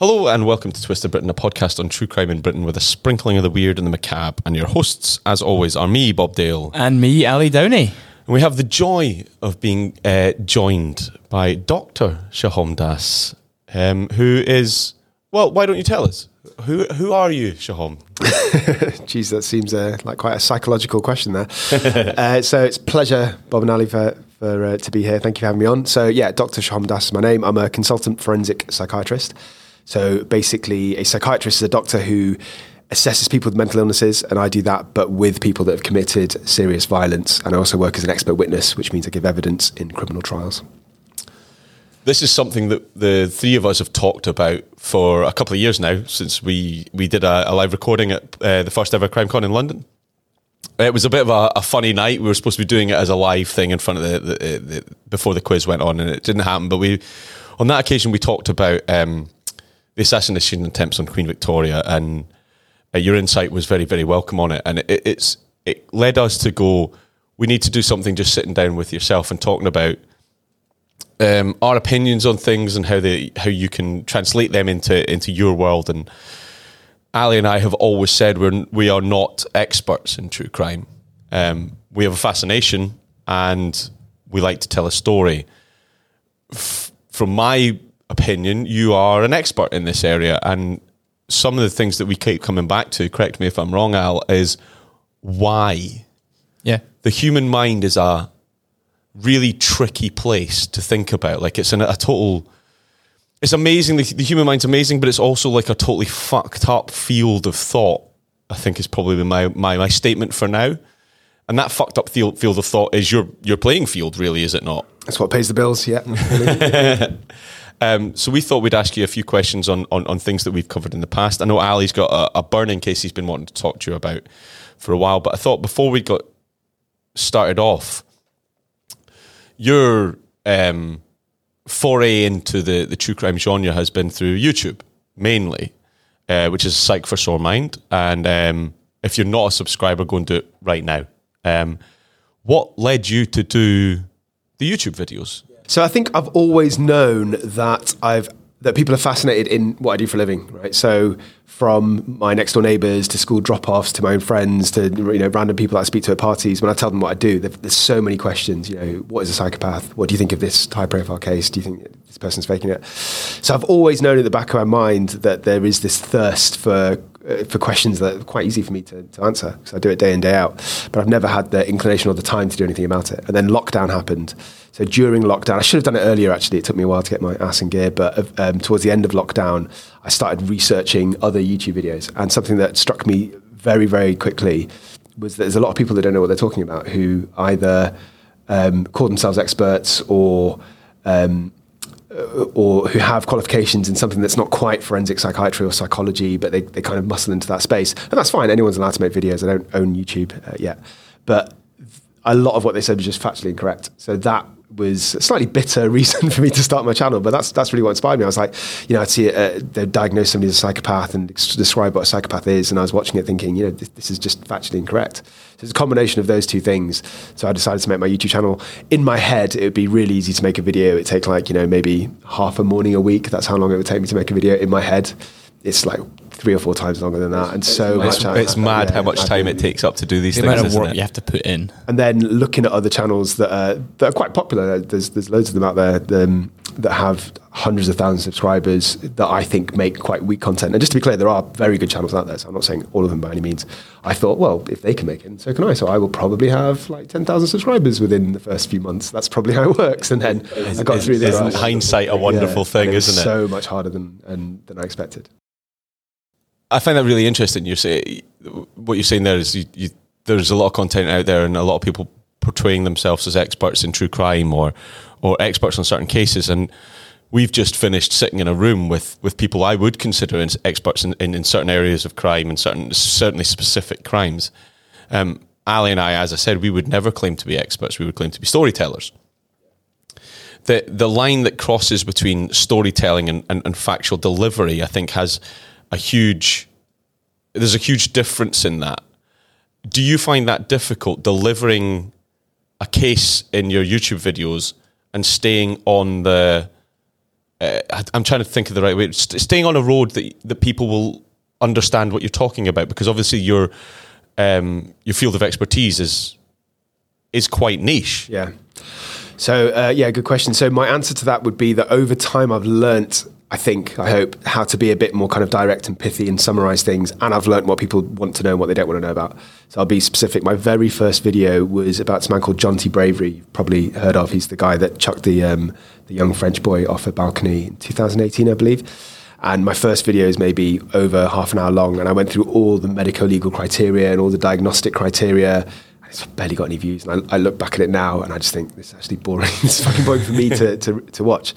Hello and welcome to Twisted Britain, a podcast on true crime in Britain with a sprinkling of the weird and the macabre. And your hosts, as always, are me, Bob Dale. And me, Ali Downey. And we have the joy of being joined by Dr. Sohom Das, who is... Well, why don't you tell us? Who are you, Sohom? Jeez, that seems like quite a psychological question there. So it's a pleasure, Bob and Ali, to be here. Thank you for having me on. So yeah, Dr. Sohom Das is my name. I'm a consultant forensic psychiatrist. So basically, a psychiatrist is a doctor who assesses people with mental illnesses, and I do that, but with people that have committed serious violence. And I also work as an expert witness, which means I give evidence in criminal trials. This is something that the three of us have talked about for a couple of years now, since we did a live recording at the first ever CrimeCon in London. It was a bit of a funny night. We were supposed to be doing it as a live thing in front of the before the quiz went on, and it didn't happen. But we, on that occasion, we talked about... the assassination attempts on Queen Victoria, and your insight was very, very welcome on it. And it led us to go, we need to do something just sitting down with yourself and talking about our opinions on things and how you can translate them into your world. And Ali and I have always said we are not experts in true crime. We have a fascination and we like to tell a story. From my opinion, you are an expert in this area, and some of the things that we keep coming back to, correct me if I'm wrong, Al, is why. Yeah. The human mind is a really tricky place to think about. Like, it's it's amazing, the human mind's amazing, but it's also like a totally fucked up field of thought, I think is probably my statement for now. And that fucked up field of thought is your playing field, really, is it not? That's what pays the bills, yeah. So we thought we'd ask you a few questions on things that we've covered in the past. I know Ali's got a burning case he's been wanting to talk to you about for a while, but I thought before we got started off, your foray into the true crime genre has been through YouTube, mainly, which is Psych for Sore Mind. And if you're not a subscriber, go and do it right now. What led you to do the YouTube videos? So I think I've always known that that people are fascinated in what I do for a living, right? So from my next door neighbours to school drop-offs to my own friends to random people I speak to at parties, when I tell them what I do, there's so many questions. What is a psychopath? What do you think of this high-profile case? Do you think this person's faking it? So I've always known at the back of my mind that there is this thirst for questions that are quite easy for me to answer, because I do it day in, day out, but I've never had the inclination or the time to do anything about it. And then lockdown happened. So during lockdown, I should have done it earlier, actually. It took me a while to get my ass in gear, but towards the end of lockdown, I started researching other YouTube videos. And something that struck me very, very quickly was that there's a lot of people that don't know what they're talking about, who either call themselves experts or who have qualifications in something that's not quite forensic psychiatry or psychology, but they kind of muscle into that space. And that's fine. Anyone's allowed to make videos. I don't own YouTube yet. But a lot of what they said was just factually incorrect. So that was a slightly bitter reason for me to start my channel, but that's really what inspired me. I was like, I'd see they'd diagnose somebody as a psychopath and describe what a psychopath is, and I was watching it thinking, this is just factually incorrect. So it's a combination of those two things. So I decided to make my YouTube channel. In my head, it would be really easy to make a video. It'd take maybe half a morning a week. That's how long it would take me to make a video in my head. It's like 3 or 4 times longer than that, and it's mad how much time it takes up to do these things. The amount of work you have to put in, and then looking at other channels that are quite popular. There's loads of them out there that have hundreds of thousands of subscribers that I think make quite weak content. And just to be clear, there are very good channels out there, so I'm not saying all of them by any means. I thought, well, if they can make it, so can I. So I will probably have 10,000 subscribers within the first few months. That's probably how it works. And then I got through this. Isn't hindsight a wonderful thing, isn't it? So much harder than I expected. I find that really interesting. What you're saying there is there's a lot of content out there and a lot of people portraying themselves as experts in true crime or experts on certain cases. And we've just finished sitting in a room with people I would consider experts in certain areas of crime and certainly specific crimes. Ali and I, as I said, we would never claim to be experts. We would claim to be storytellers. The line that crosses between storytelling and factual delivery, I think, has... there's a huge difference in that. Do you find that difficult, delivering a case in your YouTube videos and staying on the I'm trying to think of the right way. Staying on a road that people will understand what you're talking about, because obviously your field of expertise is quite niche. Yeah. So, good question. So my answer to that would be that over time I've learnt, I hope, how to be a bit more kind of direct and pithy and summarize things. And I've learnt what people want to know and what they don't want to know about. So I'll be specific. My very first video was about this man called Jonny Bravery. You've probably heard of. He's the guy that chucked the young French boy off a balcony in 2018, I believe. And my first video is maybe over half an hour long. And I went through all the medico-legal criteria and all the diagnostic criteria. It's barely got any views. And I look back at it now and I just think, this is actually boring. It's fucking boring for me to watch.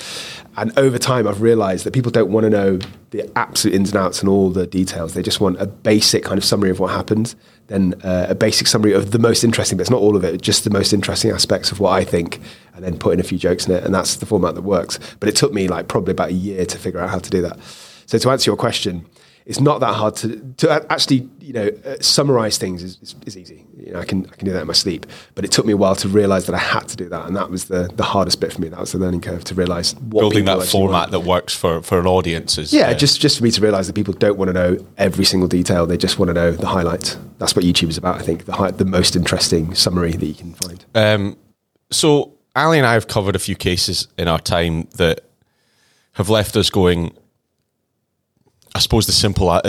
And over time, I've realized that people don't want to know the absolute ins and outs and all the details. They just want a basic kind of summary of what happened, then a basic summary of the most interesting bits, not all of it, just the most interesting aspects of what I think, and then put in a few jokes in it. And that's the format that works. But it took me like probably about a year to figure out how to do that. So to answer your question, it's not that hard to actually, summarize things is easy. I can do that in my sleep, but it took me a while to realize that I had to do that. And that was the hardest bit for me. That was the learning curve, to realize what building that format that works for an audience is. Yeah. Just for me to realize that people don't want to know every single detail. They just want to know the highlights. That's what YouTube is about. I think the most interesting summary that you can find. So Ali and I have covered a few cases in our time that have left us going, I suppose the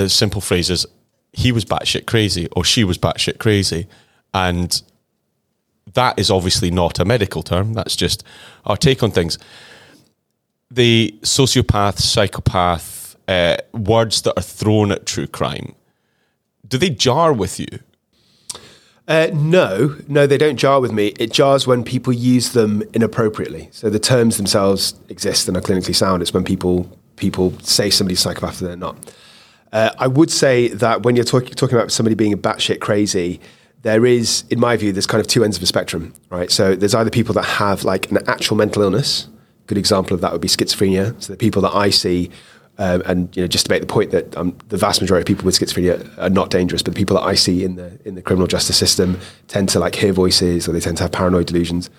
simple phrase is, he was batshit crazy or she was batshit crazy. And that is obviously not a medical term. That's just our take on things. The sociopath, psychopath, words that are thrown at true crime, do they jar with you? No, they don't jar with me. It jars when people use them inappropriately. So the terms themselves exist and are clinically sound. It's when people say somebody's psychopath and they're not. I would say that when you're talking about somebody being batshit crazy, there is, in my view, there's kind of two ends of a spectrum, right? So there's either people that have like an actual mental illness. Good example of that would be schizophrenia. So the people that I see, just to make the point that the vast majority of people with schizophrenia are not dangerous, but the people that I see in the criminal justice system tend to like hear voices, or they tend to have paranoid delusions.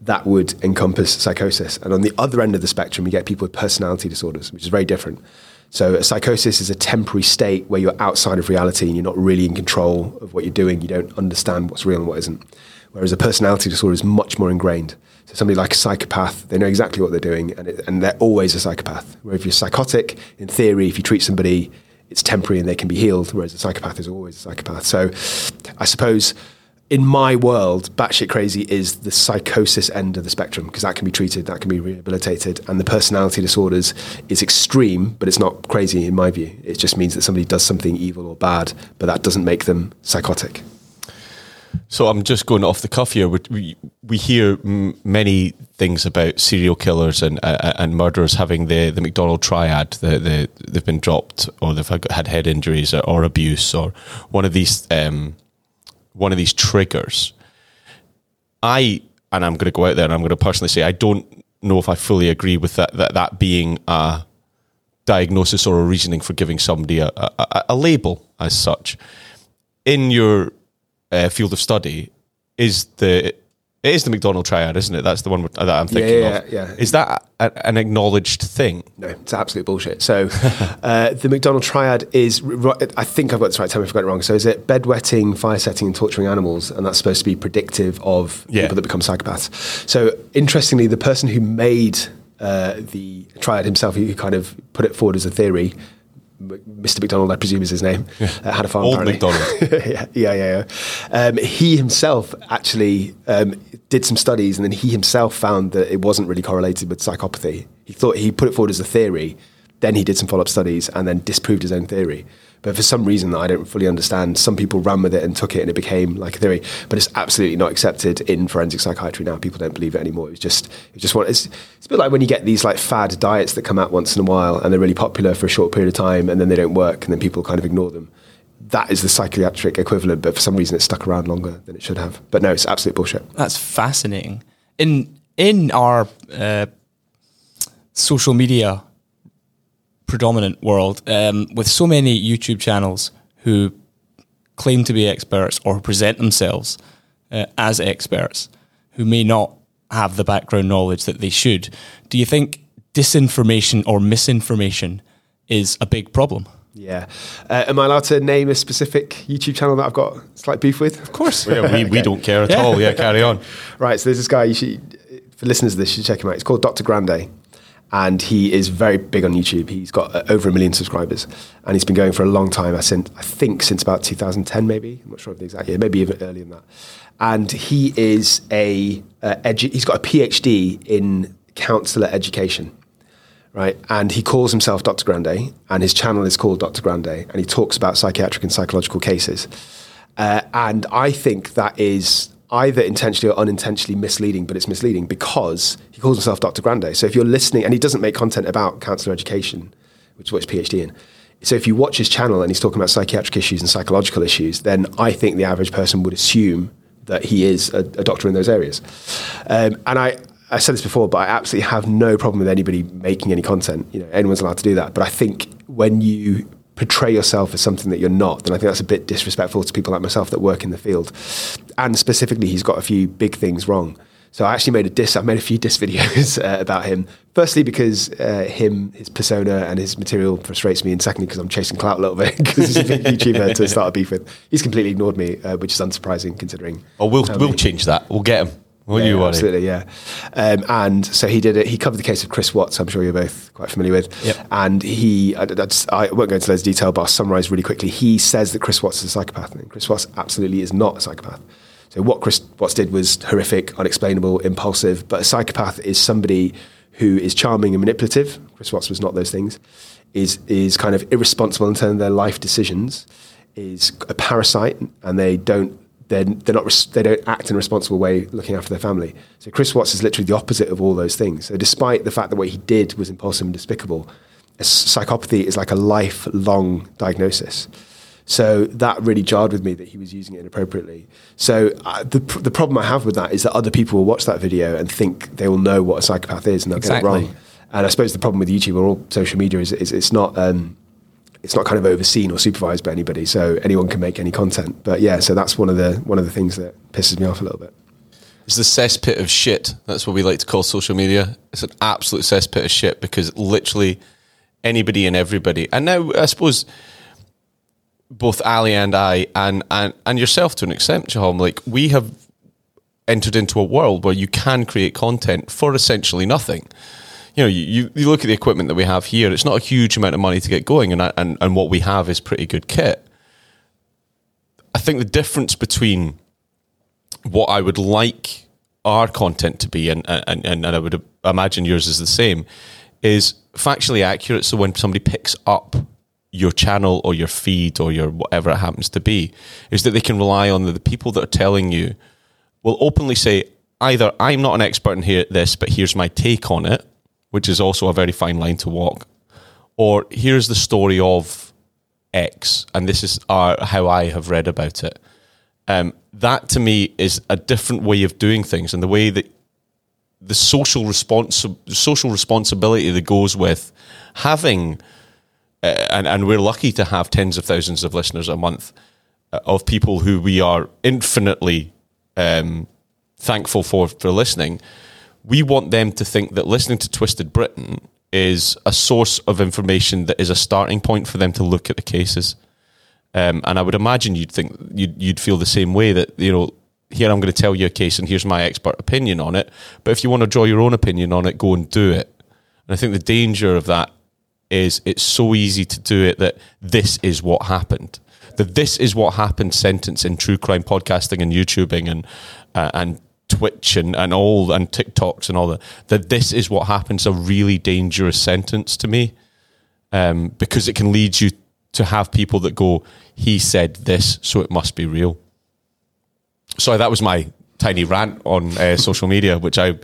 That would encompass psychosis. And on the other end of the spectrum, you get people with personality disorders, which is very different. So a psychosis is a temporary state where you're outside of reality and you're not really in control of what you're doing. You don't understand what's real and what isn't. Whereas a personality disorder is much more ingrained. So somebody like a psychopath, they know exactly what they're doing and they're always a psychopath. Where if you're psychotic, in theory, if you treat somebody, it's temporary and they can be healed, whereas a psychopath is always a psychopath. So I suppose, in my world, batshit crazy is the psychosis end of the spectrum, because that can be treated, that can be rehabilitated, and the personality disorders is extreme, but it's not crazy in my view. It just means that somebody does something evil or bad, but that doesn't make them psychotic. So I'm just going off the cuff here. We hear many things about serial killers and murderers having the McDonald Triad. They've been dropped, or they've had head injuries or abuse, or one of these triggers. I'm going to go out there and I'm going to personally say, I don't know if I fully agree with that being a diagnosis or a reasoning for giving somebody a label as such. In your field of study, it is the McDonald Triad, isn't it? That's the one that I'm thinking of. Yeah. Is that an acknowledged thing? No, it's absolute bullshit. So the McDonald Triad is, I think I've got this right, tell me if I've got it wrong. So is it bedwetting, fire setting and torturing animals? And that's supposed to be predictive of people that become psychopaths. So interestingly, the person who made the triad himself, who kind of put it forward as a theory, Mr. McDonald, I presume is his name, had a farm. Old apparently. McDonald. Yeah. He himself actually did some studies, and then he himself found that it wasn't really correlated with psychopathy. He thought, he put it forward as a theory, then he did some follow-up studies and then disproved his own theory. But for some reason that I don't fully understand, some people ran with it and took it and it became like a theory. But it's absolutely not accepted in forensic psychiatry now. People don't believe it anymore. It's a bit like when you get these like fad diets that come out once in a while and they're really popular for a short period of time and then they don't work and then people kind of ignore them. That is the psychiatric equivalent, but for some reason it's stuck around longer than it should have. But no, it's absolute bullshit. That's fascinating. In our social media predominant world, with so many YouTube channels who claim to be experts or present themselves as experts, who may not have the background knowledge that they should. Do you think disinformation or misinformation is a big problem. Yeah. Am I allowed to name a specific YouTube channel that I've got slight beef with? Of course. We don't care at all. Yeah, carry on. Right, so there's this guy, for listeners of this, you should check him out. It's called Dr. Grande, and he is very big on YouTube. He's got over 1 million subscribers, and he's been going for a long time, I think since about 2010 maybe. I'm not sure of the exact year, maybe even earlier than that. And he is he's got a PhD in counselor education. Right, and he calls himself Dr. Grande, and his channel is called Dr. Grande, and he talks about psychiatric and psychological cases. And I think that is either intentionally or unintentionally misleading, but it's misleading because he calls himself Dr. Grande. So if you're listening, and he doesn't make content about counselor education, which is what his PhD in. So if you watch his channel and he's talking about psychiatric issues and psychological issues, then I think the average person would assume that he is a doctor in those areas. And I said this before, but I absolutely have no problem with anybody making any content. You know, anyone's allowed to do that. But I think when you portray yourself as something that you're not, then I think that's a bit disrespectful to people like myself that work in the field. And specifically, he's got a few big things wrong. So I actually made a few diss videos about him. Firstly, because his persona and his material frustrates me. And secondly, because I'm chasing clout a little bit because he's a big YouTuber to start a beef with. He's completely ignored me, which is unsurprising considering. Oh, we'll change that. We'll get him. What you want? Absolutely, yeah. And so he did it. He covered the case of Chris Watts, I'm sure you're both quite familiar with. Yep. And I won't go into loads of detail, but I'll summarize really quickly. He says that Chris Watts is a psychopath, and Chris Watts absolutely is not a psychopath. So what Chris Watts did was horrific, unexplainable, impulsive, but a psychopath is somebody who is charming and manipulative. Chris Watts was not those things. Is kind of irresponsible in terms of their life decisions, is a parasite, and they don't act in a responsible way looking after their family. So Chris Watts is literally the opposite of all those things. So despite the fact that what he did was impulsive and despicable, psychopathy is like a lifelong diagnosis. So that really jarred with me that he was using it inappropriately. So the problem I have with that is that other people will watch that video and think they will know what a psychopath is and they'll get it wrong. And I suppose the problem with YouTube or all social media is it's not... It's not kind of overseen or supervised by anybody, so anyone can make any content. But yeah, so that's one of the things that pisses me off a little bit. It's the cesspit of shit. That's what we like to call social media. It's an absolute cesspit of shit because literally anybody and everybody. And now I suppose both Ali and I and yourself to an extent, Sohom, like we have entered into a world where you can create content for essentially nothing. You know, you look at the equipment that we have here, it's not a huge amount of money to get going, and what we have is pretty good kit. I think the difference between what I would like our content to be, and I would imagine yours is the same, is factually accurate. So when somebody picks up your channel or your feed or your whatever it happens to be, is that they can rely on the people that are telling you will openly say, either I'm not an expert in this, but here's my take on it, which is also a very fine line to walk, or here's the story of X, and this is how I have read about it. That, to me, is a different way of doing things, and the way that the social responsibility that goes with having, and we're lucky to have tens of thousands of listeners a month, of people who we are infinitely thankful for listening. We want them to think that listening to Twisted Britain is a source of information that is a starting point for them to look at the cases. And I would imagine you'd feel the same way that, you know, here I'm going to tell you a case and here's my expert opinion on it. But if you want to draw your own opinion on it, go and do it. And I think the danger of that is it's so easy to do it that this is what happened. The this is what happened sentence in true crime podcasting and YouTubing and Twitch and all and TikToks and all that this is what happens, a really dangerous sentence to me, because it can lead you to have people that go, he said this, so it must be real. Sorry, that was my tiny rant on social media, which I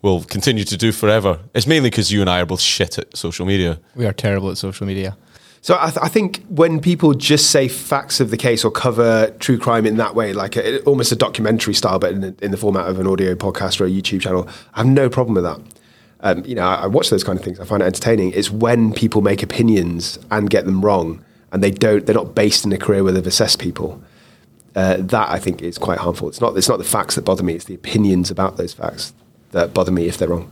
will continue to do forever. It's mainly because you and I are both shit at social media. We are terrible at social media. So I think when people just say facts of the case or cover true crime in that way, like almost a documentary style, but in the format of an audio podcast or a YouTube channel, I have no problem with that. You know, I watch those kind of things. I find it entertaining. It's when people make opinions and get them wrong, and they're not based in a career where they've assessed people. That I think is quite harmful. It's not the facts that bother me. It's the opinions about those facts that bother me if they're wrong.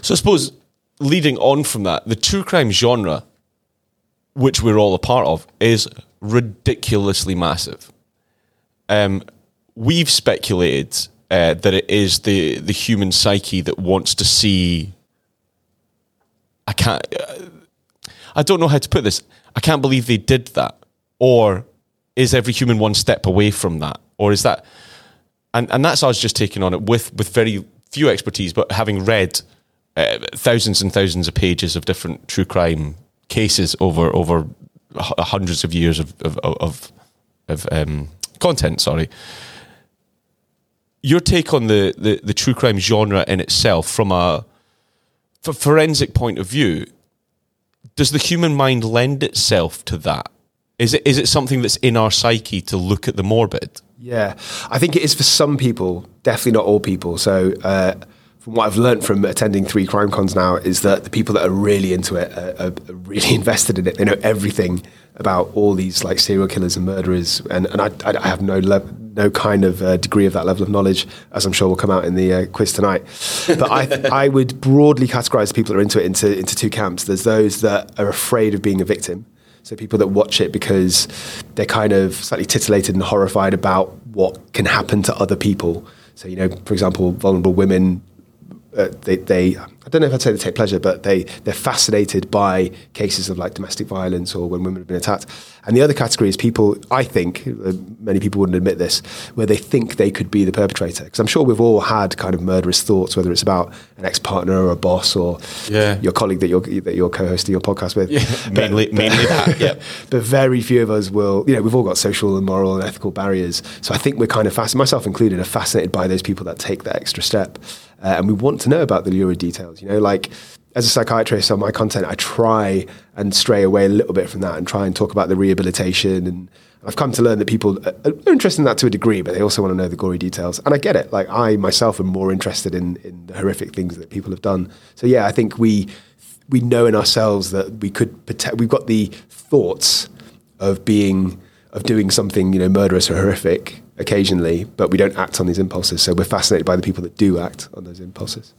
So I suppose leading on from that, the true crime genre, which we're all a part of, is ridiculously massive. We've speculated that it is the human psyche that wants to see... I don't know how to put this. I can't believe they did that. Or is every human one step away from that? Or is that... And that's us just taking on it with very few expertise, but having read thousands and thousands of pages of different true crime cases over hundreds of years of content, sorry. Your take on the true crime genre in itself from a forensic point of view, does the human mind lend itself to that? Is it something that's in our psyche to look at the morbid? Yeah, I think it is for some people, definitely not all people. So from what I've learned from attending 3 crime cons now is that the people that are really into it are really invested in it. They know everything about all these like serial killers and murderers. And I have no kind of degree of that level of knowledge, as I'm sure will come out in the quiz tonight. But I would broadly categorize the people that are into it into 2 camps. There's those that are afraid of being a victim. So people that watch it because they're kind of slightly titillated and horrified about what can happen to other people. So, you know, for example, vulnerable women, they I don't know if I'd say they take pleasure, but they're fascinated by cases of like domestic violence or when women have been attacked. And the other category is people, I think, many people wouldn't admit this, where they think they could be the perpetrator. Because I'm sure we've all had kind of murderous thoughts, whether it's about an ex-partner or a boss or your colleague that you're co-hosting your podcast with. Yeah, mainly that, yeah. But very few of us will, you know, we've all got social and moral and ethical barriers. So I think we're kind of fascinated, myself included, are fascinated by those people that take that extra step. And we want to know about the lurid details, you know, like... As a psychiatrist on my content, I try and stray away a little bit from that and try and talk about the rehabilitation. And I've come to learn that people are interested in that to a degree, but they also want to know the gory details. And I get it. Like I myself am more interested in the horrific things that people have done. So yeah, I think we know in ourselves that we could protect. We've got the thoughts of doing something, you know, murderous or horrific occasionally, but we don't act on these impulses. So we're fascinated by the people that do act on those impulses.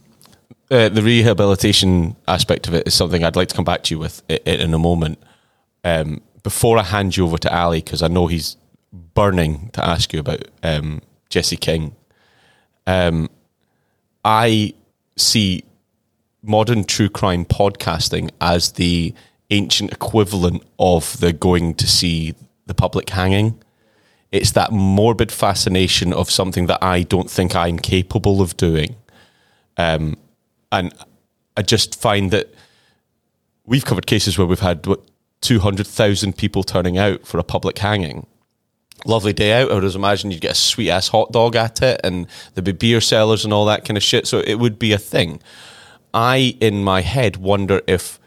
The rehabilitation aspect of it is something I'd like to come back to you with in a moment. Before I hand you over to Ali, because I know he's burning to ask you about Jesse King, I see modern true crime podcasting as the ancient equivalent of the going to see the public hanging. It's that morbid fascination of something that I don't think I'm capable of doing. And I just find that we've covered cases where we've had 200,000 people turning out for a public hanging. Lovely day out. I would imagine you'd get a sweet ass hot dog at it, and there'd be beer cellars and all that kind of shit. So it would be a thing. I, in my head, wonder if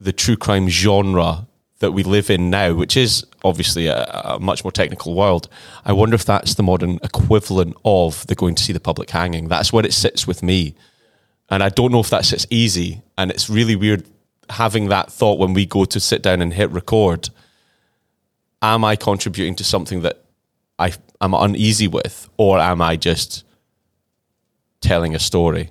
the true crime genre that we live in now, which is obviously a much more technical world, I wonder if that's the modern equivalent of the going to see the public hanging. That's where it sits with me. And I don't know if that sits easy. And it's really weird having that thought when we go to sit down and hit record. Am I contributing to something that I am uneasy with? Or am I just telling a story?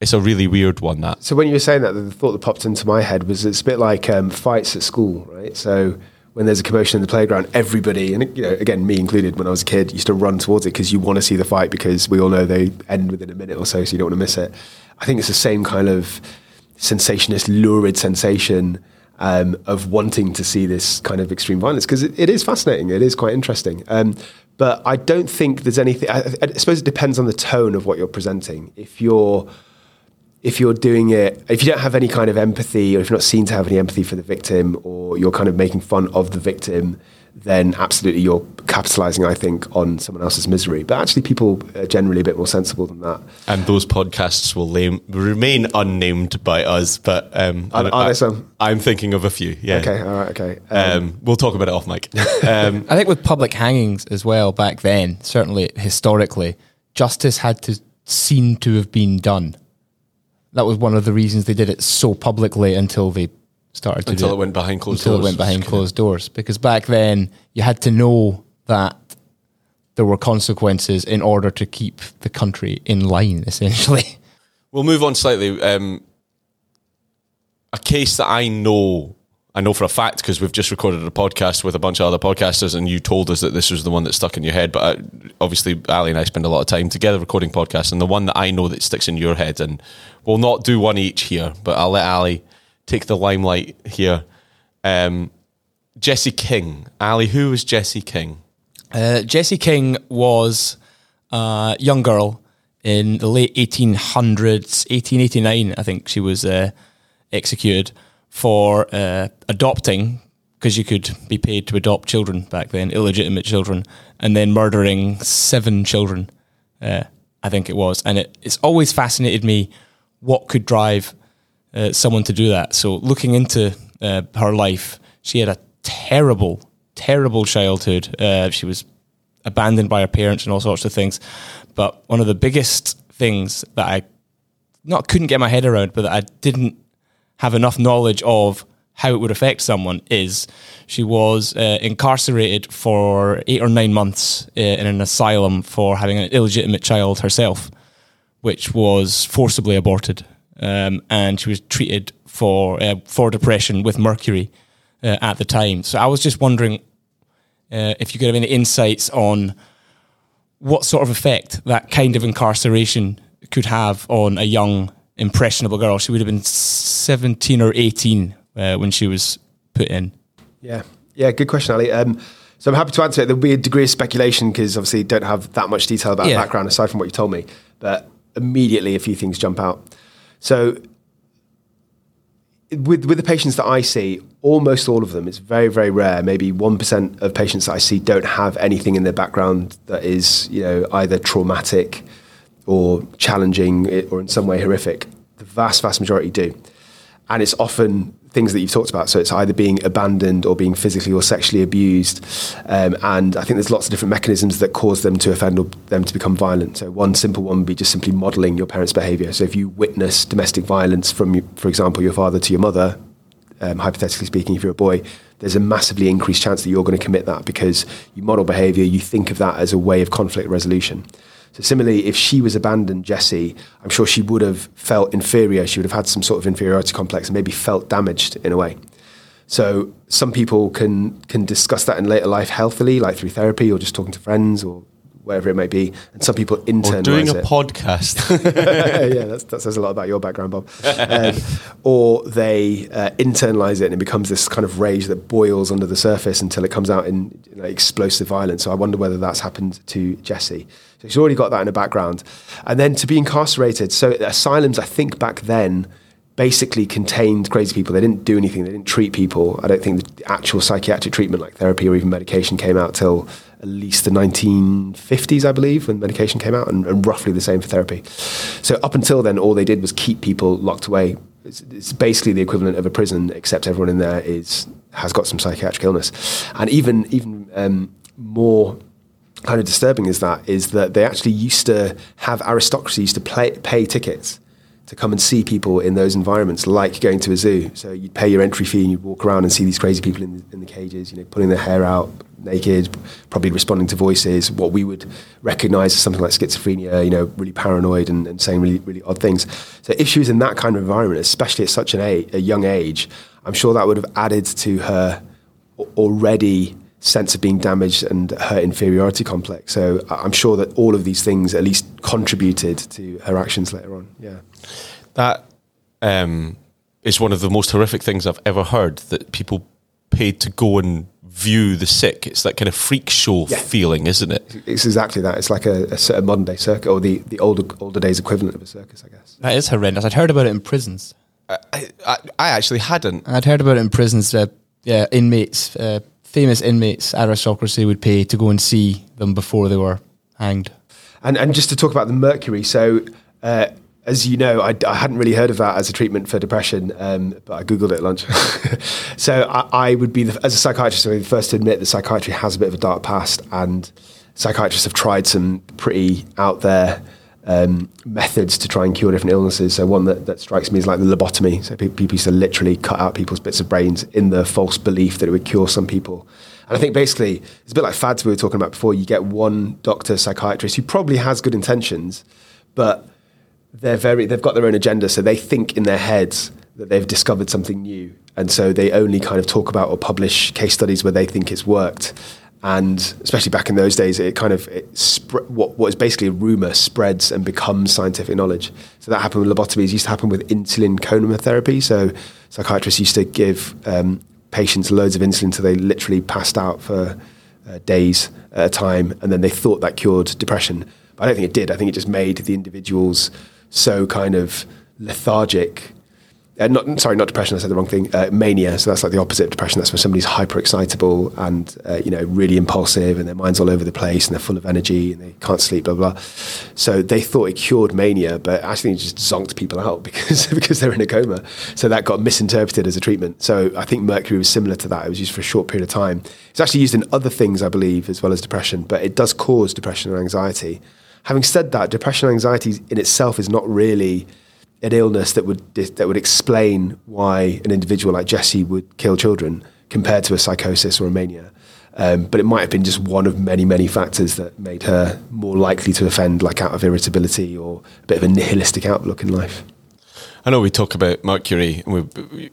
It's a really weird one, that. So when you were saying that, the thought that popped into my head was it's a bit like fights at school, right? So when there's a commotion in the playground, everybody, and you know, again, me included, when I was a kid, used to run towards it because you want to see the fight because we all know they end within a minute or so, so you don't want to miss it. I think it's the same kind of sensationist, lurid sensation of wanting to see this kind of extreme violence because it is fascinating. It is quite interesting. But I don't think there's anything... I suppose it depends on the tone of what you're presenting. If you're doing it, if you don't have any kind of empathy or if you're not seen to have any empathy for the victim or you're kind of making fun of the victim, then absolutely you're capitalising, I think, on someone else's misery. But actually people are generally a bit more sensible than that. And those podcasts will remain unnamed by us, but are there some? I'm thinking of a few, yeah. Okay, all right, okay. We'll talk about it off mic. I think with public hangings as well back then, certainly historically, justice had to seem to have been done. That was one of the reasons they did it so publicly until they started to do it. Until it went behind closed doors. Until it went behind closed doors. Because back then, you had to know that there were consequences in order to keep the country in line, essentially. We'll move on slightly. a case that I know for a fact, because we've just recorded a podcast with a bunch of other podcasters and you told us that this was the one that stuck in your head, but obviously Ali and I spend a lot of time together recording podcasts, and the one that I know that sticks in your head, and we'll not do one each here, but I'll let Ali take the limelight here. Jesse King. Ali, who was Jesse King? Jesse King was a young girl in the late 1800s, 1889, I think she was executed for adopting, because you could be paid to adopt children back then, illegitimate children, and then murdering 7 children, I think it was. And it's always fascinated me what could drive someone to do that. So looking into her life, she had a terrible, terrible childhood. She was abandoned by her parents and all sorts of things. But one of the biggest things that I couldn't get my head around, but that I didn't have enough knowledge of how it would affect someone, is she was incarcerated for 8 or 9 months in an asylum for having an illegitimate child herself, which was forcibly aborted. And she was treated for depression with mercury at the time. So I was just wondering if you could have any insights on what sort of effect that kind of incarceration could have on a young, impressionable girl. She would have been 17 or 18 when she was put in. Yeah, good question, Ali. So I'm happy to answer it. There'll be a degree of speculation because obviously you don't have that much detail about background aside from what you told me, but immediately a few things jump out. So with the patients that I see, almost all of them, it's very, very rare, maybe 1% of patients that I see don't have anything in their background that is, either traumatic or challenging or in some way horrific. The vast, vast majority do. And it's often things that you've talked about. So it's either being abandoned or being physically or sexually abused. And I think there's lots of different mechanisms that cause them to offend or them to become violent. So one simple one would be just simply modeling your parents' behavior. So if you witness domestic violence from, for example, your father to your mother, hypothetically speaking, if you're a boy, there's a massively increased chance that you're going to commit that because you model behavior, you think of that as a way of conflict resolution. So similarly, if she was abandoned, Jessie, I'm sure she would have felt inferior. She would have had some sort of inferiority complex and maybe felt damaged in a way. So some people can discuss that in later life healthily, like through therapy or just talking to friends or wherever it may be. And some people internalize it. Or doing a podcast. Yeah, that says a lot about your background, Bob. Or they internalize it and it becomes this kind of rage that boils under the surface until it comes out in explosive violence. So I wonder whether that's happened to Jessie. So she's already got that in her background. And then to be incarcerated. So asylums, I think back then, basically contained crazy people. They didn't do anything. They didn't treat people. I don't think the actual psychiatric treatment like therapy or even medication came out till at least the 1950s, I believe, when medication came out, and roughly the same for therapy. So up until then, all they did was keep people locked away. It's basically the equivalent of a prison, except everyone in there has got some psychiatric illness. And even more kind of disturbing is that they actually used to have aristocracy used to pay tickets to come and see people in those environments, like going to a zoo. So you'd pay your entry fee and you'd walk around and see these crazy people in the cages, pulling their hair out, naked, probably responding to voices, what we would recognise as something like schizophrenia, really paranoid and saying really, really odd things. So if she was in that kind of environment, especially at such a young age, I'm sure that would have added to her already sense of being damaged and her inferiority complex. So I'm sure that all of these things at least contributed to her actions later on. Yeah. That is one of the most horrific things I've ever heard, that people paid to go and view the sick. It's that kind of freak show feeling, isn't it? It's exactly that. It's like a modern day circus, or the older days equivalent of a circus, I guess. That is horrendous. I'd heard about it in prisons. I actually hadn't. I'd heard about it in prisons. Inmates... famous inmates, aristocracy would pay to go and see them before they were hanged. And just to talk about the mercury, so as you know, I hadn't really heard of that as a treatment for depression, but I Googled it at lunch. So I would be, as a psychiatrist, I would be the first to admit that psychiatry has a bit of a dark past, and psychiatrists have tried some pretty out there methods to try and cure different illnesses. So one that strikes me is like the lobotomy. So people used to literally cut out people's bits of brains in the false belief that it would cure some people. And I think basically, it's a bit like fads we were talking about before. You get one doctor, psychiatrist, who probably has good intentions, but they've got their own agenda. So they think in their heads that they've discovered something new. And so they only kind of talk about or publish case studies where they think it's worked. And especially back in those days, it kind of what is basically a rumor spreads and becomes scientific knowledge. So that happened with lobotomies. It used to happen with insulin conotherapy. So psychiatrists used to give patients loads of insulin until they literally passed out for days at a time, and then they thought that cured depression. But I don't think it did. I think it just made the individuals so kind of lethargic. Not depression, I said the wrong thing, mania. So that's like the opposite of depression. That's when somebody's hyper-excitable and, really impulsive, and their mind's all over the place and they're full of energy and they can't sleep, blah, blah. So they thought it cured mania, but actually it just zonked people out because they're in a coma. So that got misinterpreted as a treatment. So I think mercury was similar to that. It was used for a short period of time. It's actually used in other things, I believe, as well as depression, but it does cause depression and anxiety. Having said that, depression and anxiety in itself is not really an illness that would explain why an individual like Jesse would kill children compared to a psychosis or a mania. But it might have been just one of many, many factors that made her more likely to offend, like out of irritability or a bit of a nihilistic outlook in life. I know we talk about mercury, and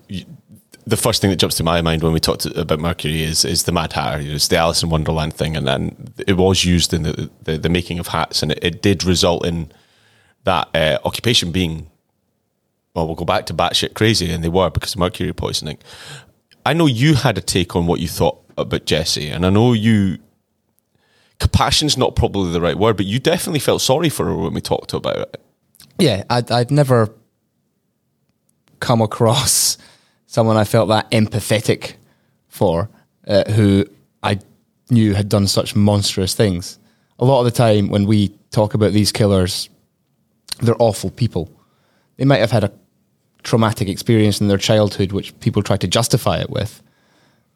the first thing that jumps to my mind when we talk about mercury is the Mad Hatter. It's the Alice in Wonderland thing, and then it was used in the making of hats, and it did result in that occupation being, well, we'll go back to batshit crazy, and they were, because of mercury poisoning. I know you had a take on what you thought about Jesse, and I know compassion's not probably the right word, but you definitely felt sorry for her when we talked about it. Yeah, I'd never come across someone I felt that empathetic for, who I knew had done such monstrous things. A lot of the time when we talk about these killers, they're awful people. They might have had a traumatic experience in their childhood, which people try to justify it with.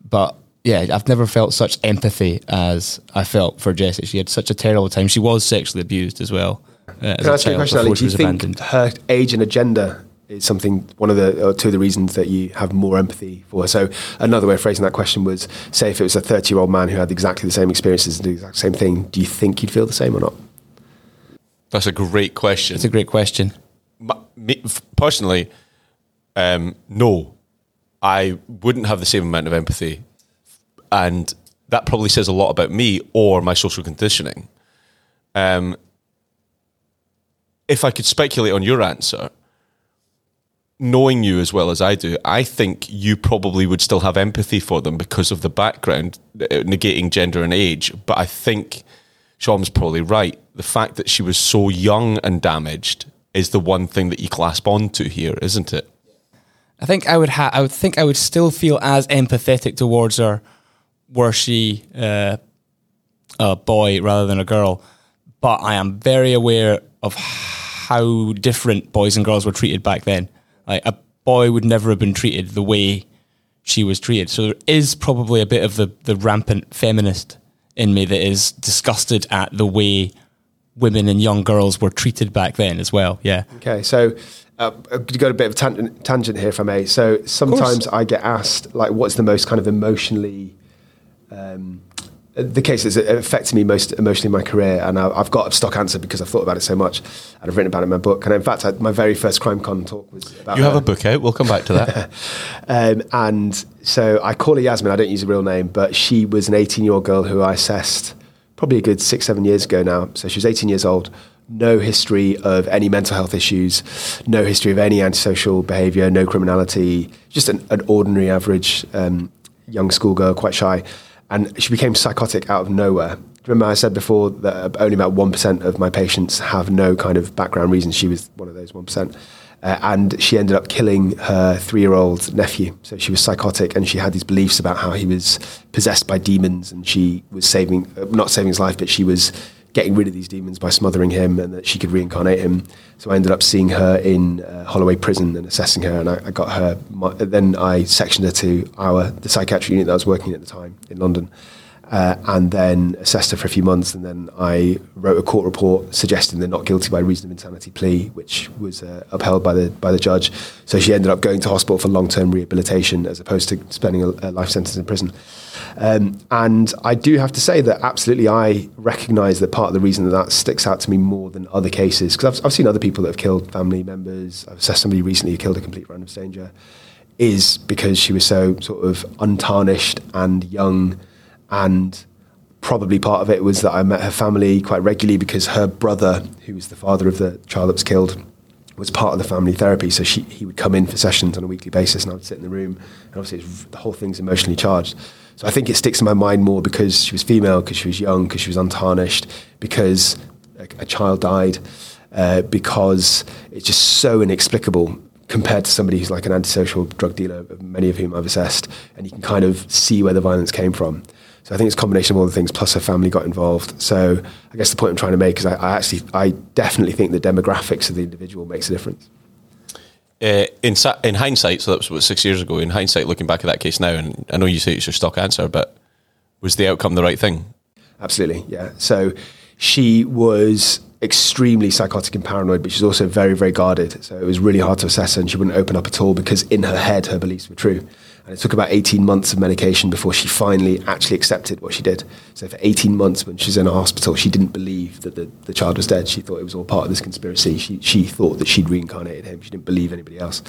But yeah, I've never felt such empathy as I felt for Jessie. She had such a terrible time. She was sexually abused as well. Can I ask you a question, Ali? Do you think her age and agenda is two of the reasons that you have more empathy for her? So another way of phrasing that question was, say if it was a 30-year-old man who had exactly the same experiences and the exact same thing, do you think you'd feel the same or not? That's a great question. It's a great question. Personally, no, I wouldn't have the same amount of empathy, and that probably says a lot about me or my social conditioning. If I could speculate on your answer, knowing you as well as I do, I think you probably would still have empathy for them because of the background, negating gender and age. But I think Sean's probably right. The fact that she was so young and damaged is the one thing that you clasp onto here, isn't it? I think I would still feel as empathetic towards her were she a boy rather than a girl. But I am very aware of how different boys and girls were treated back then. Like, a boy would never have been treated the way she was treated. So there is probably a bit of the rampant feminist in me that is disgusted at the way women and young girls were treated back then as well, yeah. Okay, so I've got a bit of a tangent here, if I may. So sometimes I get asked, like, what's the most kind of emotionally... the case that affected me most emotionally in my career, and I've got a stock answer because I've thought about it so much, and I've written about it in my book. And in fact, my very first CrimeCon talk was about... You have a book out, we'll come back to that. And so I call her Yasmin, I don't use a real name, but she was an 18-year-old girl who I assessed probably a good 6-7 years ago now. So she was 18 years old, no history of any mental health issues, no history of any antisocial behaviour, no criminality, just an ordinary average young schoolgirl, quite shy. And she became psychotic out of nowhere. Remember I said before that only about 1% of my patients have no kind of background reason. She was one of those 1%. And she ended up killing her 3-year-old nephew. So she was psychotic, and she had these beliefs about how he was possessed by demons, and she was not saving his life, but she was getting rid of these demons by smothering him, and that she could reincarnate him. So I ended up seeing her in Holloway Prison and assessing her, and I got her, then I sectioned her to the psychiatric unit that I was working at the time in London. and then assessed her for a few months, and then I wrote a court report suggesting the not guilty by reason of insanity plea, which was upheld by the judge. So she ended up going to hospital for long-term rehabilitation as opposed to spending a life sentence in prison. And I do have to say that absolutely I recognise that part of the reason that sticks out to me more than other cases, because I've seen other people that have killed family members. I've assessed somebody recently who killed a complete random stranger, is because she was so sort of untarnished and young. And probably part of it was that I met her family quite regularly because her brother, who was the father of the child that was killed, was part of the family therapy. So he would come in for sessions on a weekly basis and I would sit in the room. And obviously the whole thing's emotionally charged. So I think it sticks in my mind more because she was female, because she was young, because she was untarnished, because a child died, because it's just so inexplicable compared to somebody who's like an antisocial drug dealer, many of whom I've assessed, and you can kind of see where the violence came from. So I think it's a combination of all the things, plus her family got involved. So I guess the point I'm trying to make is I definitely think the demographics of the individual makes a difference. In hindsight, so that was 6 years ago, in hindsight, looking back at that case now, and I know you say it's your stock answer, but was the outcome the right thing? Absolutely, yeah. So she was extremely psychotic and paranoid, but she's also very, very guarded. So it was really hard to assess her, and she wouldn't open up at all because in her head, her beliefs were true. And it took about 18 months of medication before she finally actually accepted what she did. So for 18 months when she was in a hospital, she didn't believe that the child was dead. She thought it was all part of this conspiracy. She thought that she'd reincarnated him. She didn't believe anybody else.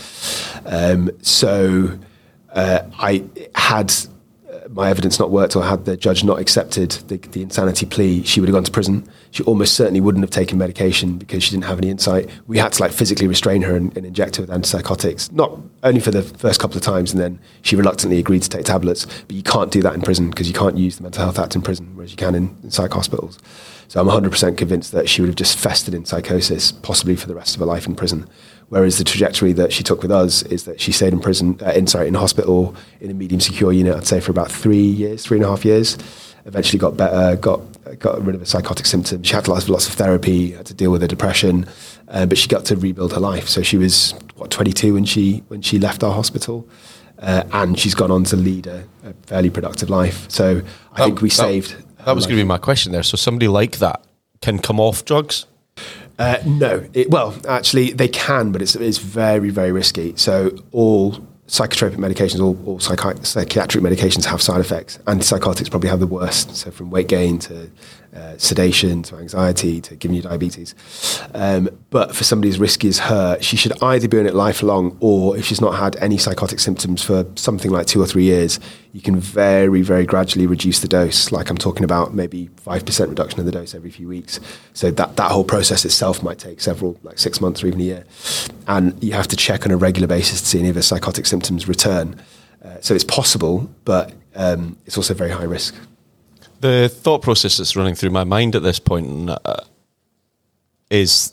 My evidence not worked, or had the judge not accepted the insanity plea, she would have gone to prison. She almost certainly wouldn't have taken medication because she didn't have any insight. We had to physically restrain her and inject her with antipsychotics, not only for the first couple of times, and then she reluctantly agreed to take tablets, but you can't do that in prison because you can't use the Mental Health Act in prison, whereas you can in psych hospitals. So I'm 100% convinced that she would have just festered in psychosis, possibly for the rest of her life in prison. Whereas the trajectory that she took with us is that she stayed in prison, in hospital, in a medium secure unit, I'd say for about 3.5 years. Eventually got better, got rid of her psychotic symptoms. She had lots of therapy, had to deal with her depression, but she got to rebuild her life. So she was 22 when she left our hospital, and she's gone on to lead a fairly productive life. So I think we saved. That was going to be my question there. So somebody like that can come off drugs? No. Actually, they can, but it's very, very risky. So all psychotropic medications, all psychiatric medications have side effects. Antipsychotics probably have the worst. So from weight gain to sedation to anxiety to giving you diabetes. But for somebody as risky as her, she should either be on it lifelong, or if she's not had any psychotic symptoms for something like 2 or 3 years, you can very, very gradually reduce the dose. Like I'm talking about maybe 5% reduction of the dose every few weeks. So that whole process itself might take several, 6 months or even a year. And you have to check on a regular basis to see any of her psychotic symptoms return. So it's possible, but it's also very high risk. The thought process that's running through my mind at this point is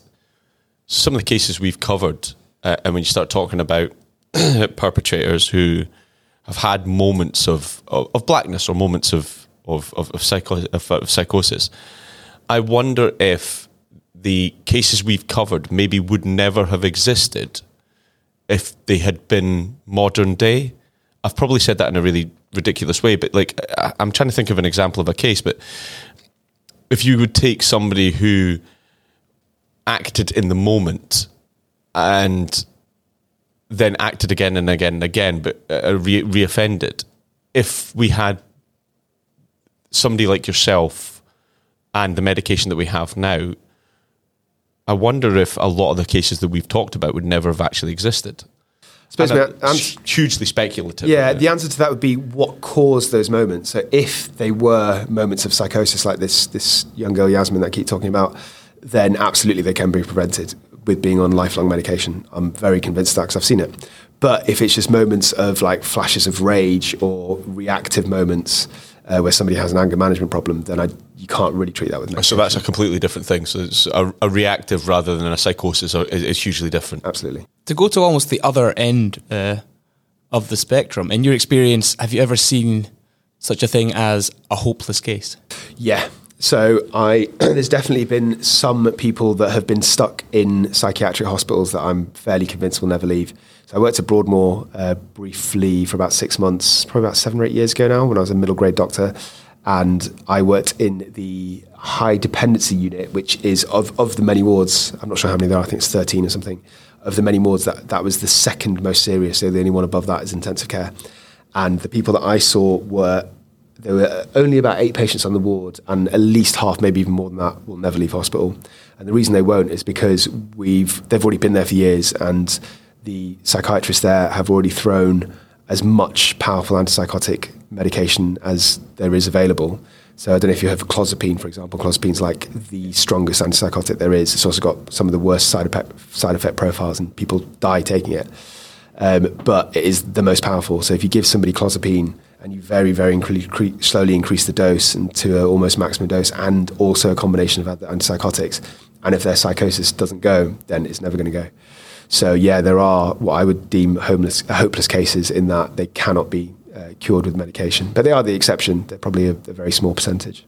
some of the cases we've covered, and when you start talking about perpetrators who have had moments of blackness or moments of psychosis, I wonder if the cases we've covered maybe would never have existed if they had been modern day. I've probably said that in a really ridiculous way, but I'm trying to think of an example of a case, but if you would take somebody who acted in the moment and then acted again and again and again, but reoffended, if we had somebody like yourself and the medication that we have now, I wonder if a lot of the cases that we've talked about would never have actually existed. Hugely speculative. Yeah, the answer to that would be what caused those moments. So if they were moments of psychosis like this young girl Yasmin that I keep talking about, then absolutely they can be prevented with being on lifelong medication. I'm very convinced of that because I've seen it. But if it's just moments of flashes of rage or reactive moments where somebody has an anger management problem, then you can't really treat that with medication. So that's a completely different thing. So it's a reactive rather than a psychosis is hugely different. Absolutely. To go to almost the other end of the spectrum, in your experience, have you ever seen such a thing as a hopeless case? Yeah. So there's definitely been some people that have been stuck in psychiatric hospitals that I'm fairly convinced will never leave. So I worked at Broadmoor briefly for about 6 months, probably about 7 or 8 years ago now, when I was a middle grade doctor. and I worked in the high dependency unit, which is of the many wards, I'm not sure how many there are, I think it's 13 or something, of the many wards, that was the second most serious, so the only one above that is intensive care. And the people that I saw were, there were only about 8 patients on the ward, and at least half, maybe even more than that, will never leave hospital. And the reason they won't is because they've already been there for years, and the psychiatrists there have already thrown as much powerful antipsychotic medication as there is available. So I don't know if you have clozapine, for example. Clozapine's like the strongest antipsychotic there is. It's also got some of the worst side effect profiles, and people die taking it. But it is the most powerful. So if you give somebody clozapine and you very, very slowly increase the dose and to an almost maximum dose, and also a combination of antipsychotics, and if their psychosis doesn't go, then it's never going to go. So yeah, there are what I would deem hopeless cases in that they cannot be cured with medication. But they are the exception. They're probably a very small percentage.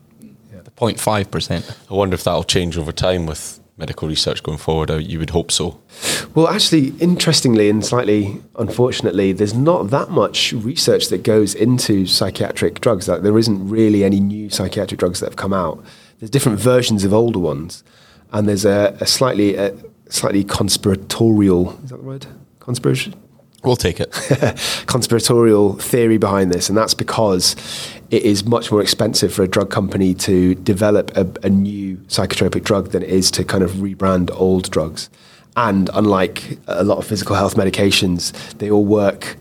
Yeah. The 0.5%. I wonder if that'll change over time with medical research going forward. You would hope so. Well, actually, interestingly and slightly unfortunately, there's not that much research that goes into psychiatric drugs. Like, there isn't really any new psychiatric drugs that have come out. There's different versions of older ones. And there's a slightly conspiratorial, is that the word? Conspiration? We'll take it. Conspiratorial theory behind this, and that's because it is much more expensive for a drug company to develop a new psychotropic drug than it is to kind of rebrand old drugs. And unlike a lot of physical health medications, they all work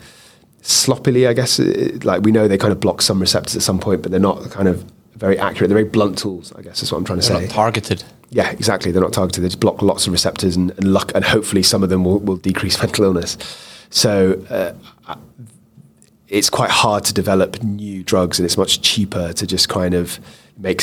sloppily, I guess. Like, we know they kind of block some receptors at some point, but they're not kind of very accurate. They're very blunt tools, I guess is what I'm trying to say. They're not targeted. Yeah, exactly. They're not targeted. They just block lots of receptors, and hopefully some of them will decrease mental illness. So it's quite hard to develop new drugs, and it's much cheaper to just kind of you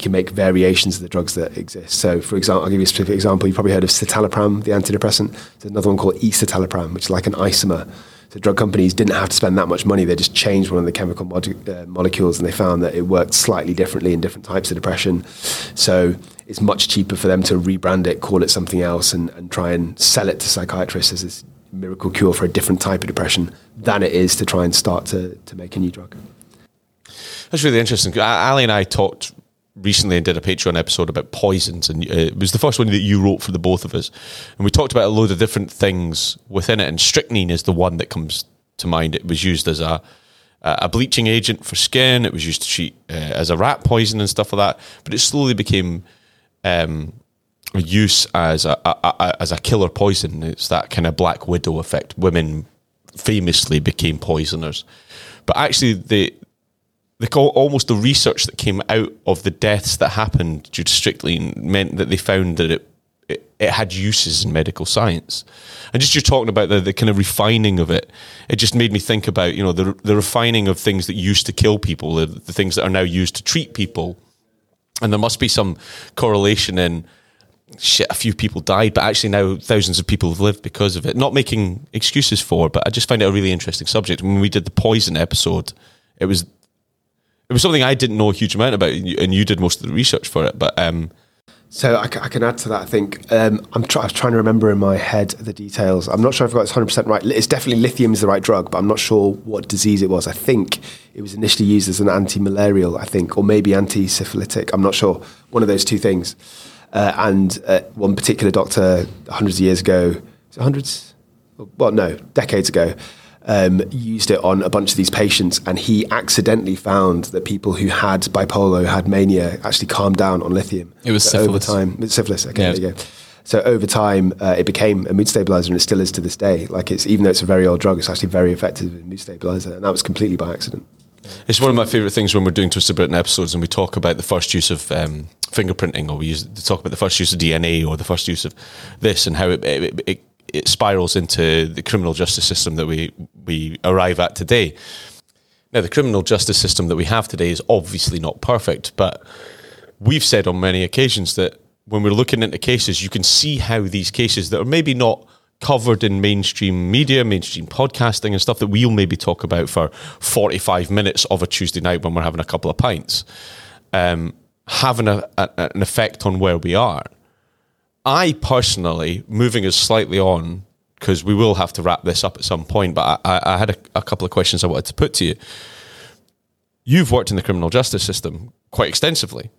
can make variations of the drugs that exist. So, for example, I'll give you a specific example. You've probably heard of citalopram, the antidepressant. There's another one called escitalopram, which is like an isomer. So drug companies didn't have to spend that much money. They just changed one of the chemical molecules, and they found that it worked slightly differently in different types of depression. So it's much cheaper for them to rebrand it, call it something else, and try and sell it to psychiatrists as this miracle cure for a different type of depression than it is to try and start to make a new drug. That's really interesting. Ali and I talked recently and did a Patreon episode about poisons, and it was the first one that you wrote for the both of us, and we talked about a load of different things within it, and strychnine is the one that comes to mind. It was used as a bleaching agent for skin. It was used to treat as a rat poison and stuff like that, but it slowly became use as a killer poison. It's that kind of Black Widow effect. Women famously became poisoners, but actually almost the research that came out of the deaths that happened due to strychnine meant that they found that it had uses in medical science. And just you're talking about the kind of refining of it. It just made me think about, you know, the refining of things that used to kill people, the things that are now used to treat people, and there must be some correlation in. Shit, a few people died, but actually now thousands of people have lived because of it. Not making excuses for, but I just find it a really interesting subject. When we did the poison episode, it was something I didn't know a huge amount about, and you did most of the research for it. But so I can add to that. I think I was trying to remember in my head the details. I'm not sure if I've got this 100% right. It's definitely lithium is the right drug, but I'm not sure what disease it was. I think it was initially used as an anti-malarial, I think, or maybe anti-syphilitic. I'm not sure. One of those two things. And one particular doctor hundreds of years ago, decades ago, used it on a bunch of these patients, and he accidentally found that people who had bipolar, had mania, actually calmed down on lithium. It was syphilis. Syphilis, okay, yeah. There you go. So over time, it became a mood stabilizer, and it still is to this day. Like, even though it's a very old drug, it's actually very effective as a mood stabilizer, and that was completely by accident. It's one of my favourite things when we're doing Twisted Britain episodes and we talk about the first use of fingerprinting, or we talk about the first use of DNA, or the first use of this, and how it spirals into the criminal justice system that we arrive at today. Now, the criminal justice system that we have today is obviously not perfect, but we've said on many occasions that when we're looking into cases, you can see how these cases that are maybe not covered in mainstream media, mainstream podcasting and stuff that we'll maybe talk about for 45 minutes of a Tuesday night when we're having a couple of pints, having an effect on where we are. I personally, moving us slightly on, because we will have to wrap this up at some point, but I had a couple of questions I wanted to put to you. You've worked in the criminal justice system quite extensively.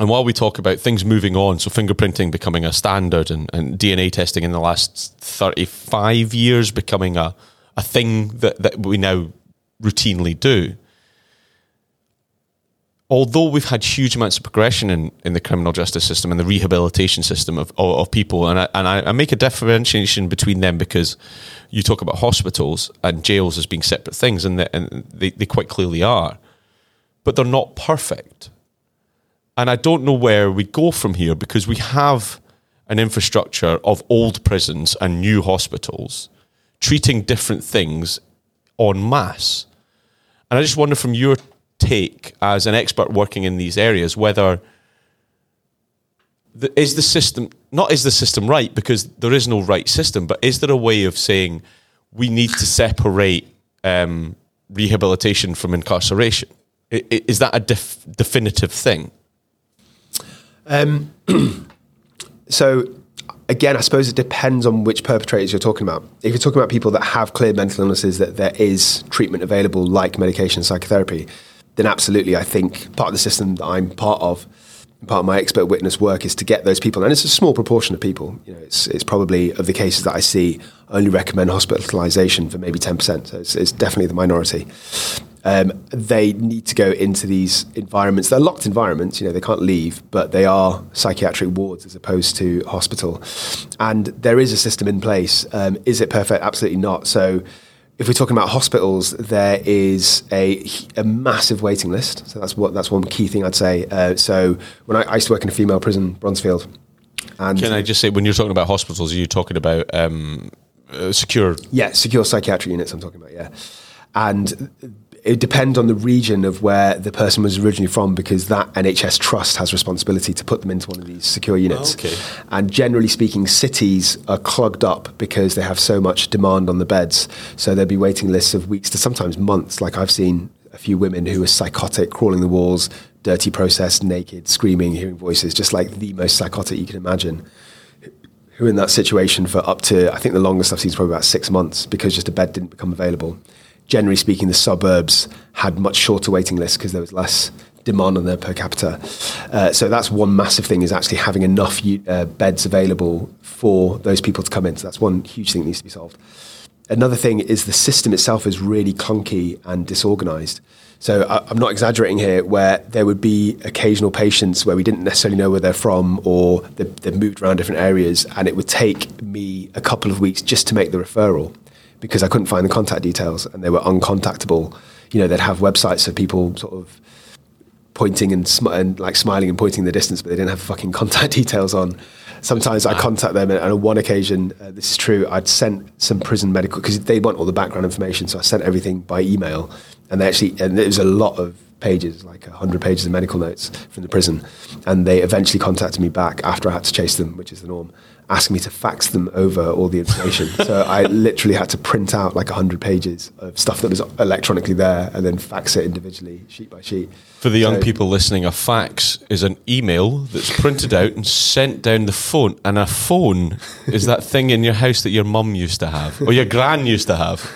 And while we talk about things moving on, so fingerprinting becoming a standard and DNA testing in the last 35 years becoming a thing that we now routinely do, although we've had huge amounts of progression in the criminal justice system and the rehabilitation system of people, and I make a differentiation between them because you talk about hospitals and jails as being separate things, and they quite clearly are, but they're not perfect. And I don't know where we go from here because we have an infrastructure of old prisons and new hospitals treating different things en masse. And I just wonder from your take as an expert working in these areas whether is the system right, because there is no right system, but is there a way of saying we need to separate rehabilitation from incarceration? Is that a definitive thing? So again, I suppose it depends on which perpetrators you're talking about. If you're talking about people that have clear mental illnesses, that there is treatment available like medication and psychotherapy, then absolutely, I think part of the system that I'm part of my expert witness work is to get those people, and it's a small proportion of people. You know, it's probably, of the cases that I see, I only recommend hospitalisation for maybe 10%. So it's definitely the minority. They need to go into these environments. They're locked environments, you know, they can't leave, but they are psychiatric wards as opposed to hospital. And there is a system in place. Is it perfect? Absolutely not. So if we're talking about hospitals, there is a massive waiting list. So that's one key thing I'd say. So when I used to work in a female prison, Bronzefield. And can I just say, when you're talking about hospitals, are you talking about secure? Yeah, secure psychiatric units I'm talking about, yeah. And it depends on the region of where the person was originally from, because that NHS trust has responsibility to put them into one of these secure units. Okay. And generally speaking, cities are clogged up because they have so much demand on the beds. So there'll be waiting lists of weeks to sometimes months. Like I've seen a few women who are psychotic, crawling the walls, dirty process, naked, screaming, hearing voices, just like the most psychotic you can imagine, who in that situation for up to, I think the longest I've seen is probably about 6 months, because just a bed didn't become available. Generally speaking, the suburbs had much shorter waiting lists because there was less demand on there per capita. So that's one massive thing, is actually having enough beds available for those people to come in. So that's one huge thing that needs to be solved. Another thing is the system itself is really clunky and disorganized. So I'm not exaggerating here, where there would be occasional patients where we didn't necessarily know where they're from, or they've moved around different areas, and it would take me a couple of weeks just to make the referral, because I couldn't find the contact details and they were uncontactable. You know, they'd have websites of people sort of pointing and like smiling and pointing in the distance, but they didn't have fucking contact details on. Sometimes I contact them, and on one occasion, this is true, I'd sent some prison medical, because they want all the background information, so I sent everything by email, and they actually, and it was a lot of pages, like 100 pages of medical notes from the prison, and they eventually contacted me back after I had to chase them, which is the norm, asking me to fax them over all the information. So I literally had to print out like 100 pages of stuff that was electronically there and then fax it individually, sheet by sheet. For the young people listening, a fax is an email that's printed out and sent down the phone. And a phone is that thing in your house that your mum used to have, or your gran used to have.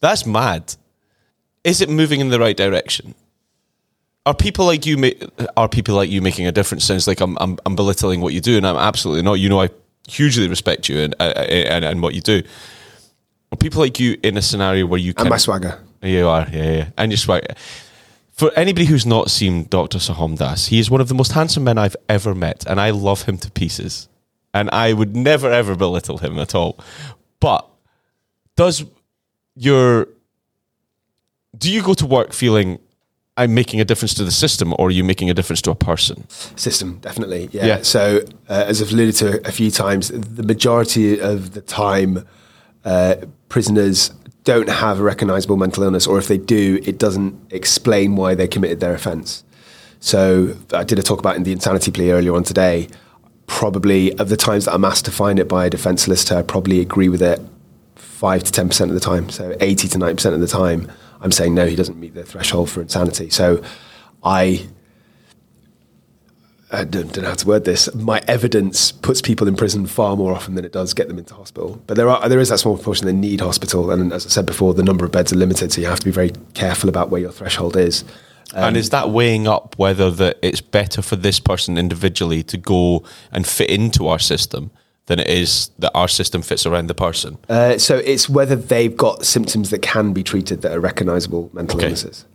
That's mad. Is it moving in the right direction? Are people like you making a difference? Sounds like I'm belittling what you do, and I'm absolutely not. You know, I hugely respect you and what you do. Are people like you in a scenario where you can... And my swagger. You are, yeah. And your swagger. For anybody who's not seen Dr. Sohom Das, he is one of the most handsome men I've ever met, and I love him to pieces. And I would never, ever belittle him at all. But do you go to work feeling... I'm making a difference to the system, or are you making a difference to a person? System, definitely, yeah. So as I've alluded to a few times, the majority of the time prisoners don't have a recognisable mental illness, or if they do, it doesn't explain why they committed their offence. So I did a talk about in the insanity plea earlier on today. Probably of the times that I'm asked to find it by a defence solicitor, I probably agree with it 5 to 10% of the time, so 80 to 90% of the time I'm saying, no, he doesn't meet the threshold for insanity. So I I don't know how to word this, my evidence puts people in prison far more often than it does get them into hospital. But there is that small proportion that need hospital. And as I said before, the number of beds are limited, so you have to be very careful about where your threshold is. And is that weighing up whether that it's better for this person individually to go and fit into our system than it is that our system fits around the person? So it's whether they've got symptoms that can be treated that are recognisable mental illnesses.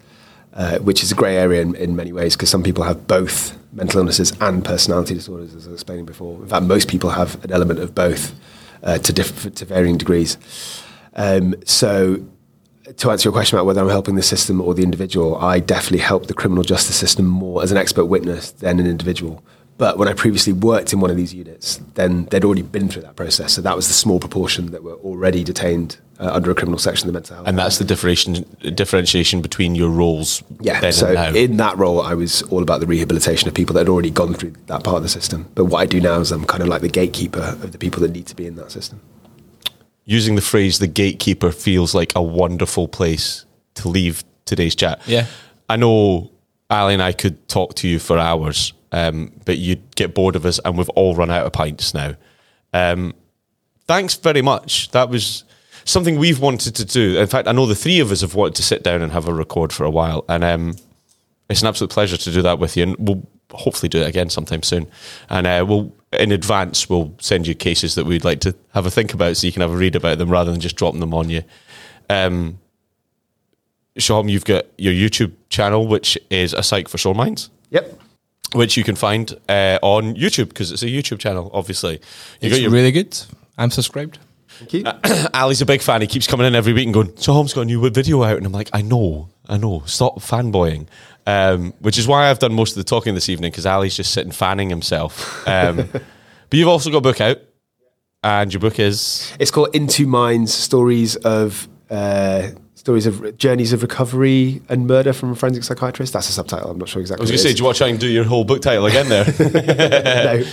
Which is a grey area in many ways, because some people have both mental illnesses and personality disorders, as I was explaining before. In fact, most people have an element of both to varying degrees. So to answer your question about whether I'm helping the system or the individual, I definitely help the criminal justice system more as an expert witness than an individual. But when I previously worked in one of these units, then they'd already been through that process. So that was the small proportion that were already detained under a criminal section of the mental health. And that's the differentiation between your roles then so and now. In that role, I was all about the rehabilitation of people that had already gone through that part of the system. But what I do now is I'm kind of like the gatekeeper of the people that need to be in that system. Using the phrase, the gatekeeper, feels like a wonderful place to leave today's chat. Yeah, I know Ali and I could talk to you for hours, but you'd get bored of us, and we've all run out of pints now. Thanks very much. That was something we've wanted to do. In fact, I know the three of us have wanted to sit down and have a record for a while, and it's an absolute pleasure to do that with you, and we'll hopefully do it again sometime soon. And we'll send you cases that we'd like to have a think about so you can have a read about them rather than just dropping them on you. Sohom, you've got your YouTube channel, which is A Psych for Sore Minds. Yep. Which you can find on YouTube, because it's a YouTube channel, obviously. Really good. I'm subscribed. Thank you. Ali's a big fan. He keeps coming in every week and going, Sohom's got a new video out. And I'm like, I know. Stop fanboying. Which is why I've done most of the talking this evening, because Ali's just sitting fanning himself. But you've also got a book out. And your book is? It's called Into Minds, Stories of Journeys of Recovery and Murder from a Forensic Psychiatrist. That's a subtitle. I'm not sure exactly. I was going to say, do you want to try and do your whole book title again there? No.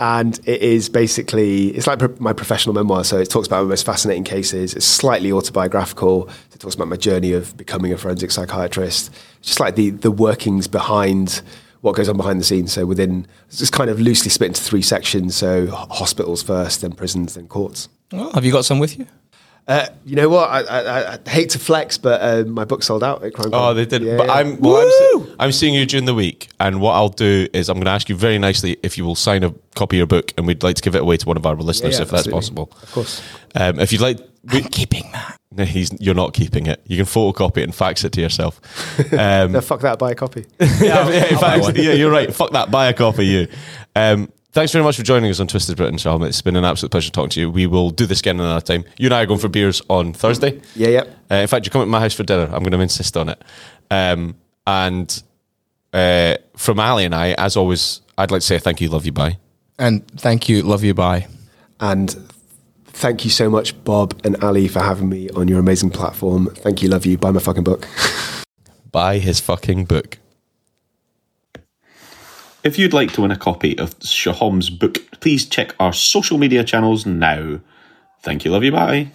And it is basically, it's like my professional memoir. So it talks about my most fascinating cases. It's slightly autobiographical. It talks about my journey of becoming a forensic psychiatrist. It's just like the workings behind what goes on behind the scenes. So within, it's just kind of loosely split into three sections. So hospitals first, then prisons, then courts. Well, have you got some with you? You know what? I hate to flex, but my book sold out at CrimeCon. Oh, they did. Yeah, but yeah. I'm seeing you during the week, and what I'll do is I'm going to ask you very nicely if you will sign a copy of your book, and we'd like to give it away to one of our listeners if that's possible. Of course. If you'd like, I'm keeping that. No, you're not keeping it. You can photocopy it and fax it to yourself. No, fuck that. Buy a copy. Yeah, you're right. Fuck that. Buy a copy. You. Thanks very much for joining us on Twisted Britain, Sohom. It's been an absolute pleasure talking to you. We will do this again another time. You and I are going for beers on Thursday. Yeah. In fact, you come at my house for dinner. I'm going to insist on it. And from Ali and I, as always, I'd like to say thank you, love you, bye. And thank you, love you, bye. And thank you so much, Bob and Ali, for having me on your amazing platform. Thank you, love you, buy my fucking book. Buy his fucking book. If you'd like to win a copy of Sohom's book, please check our social media channels now. Thank you, love you, bye.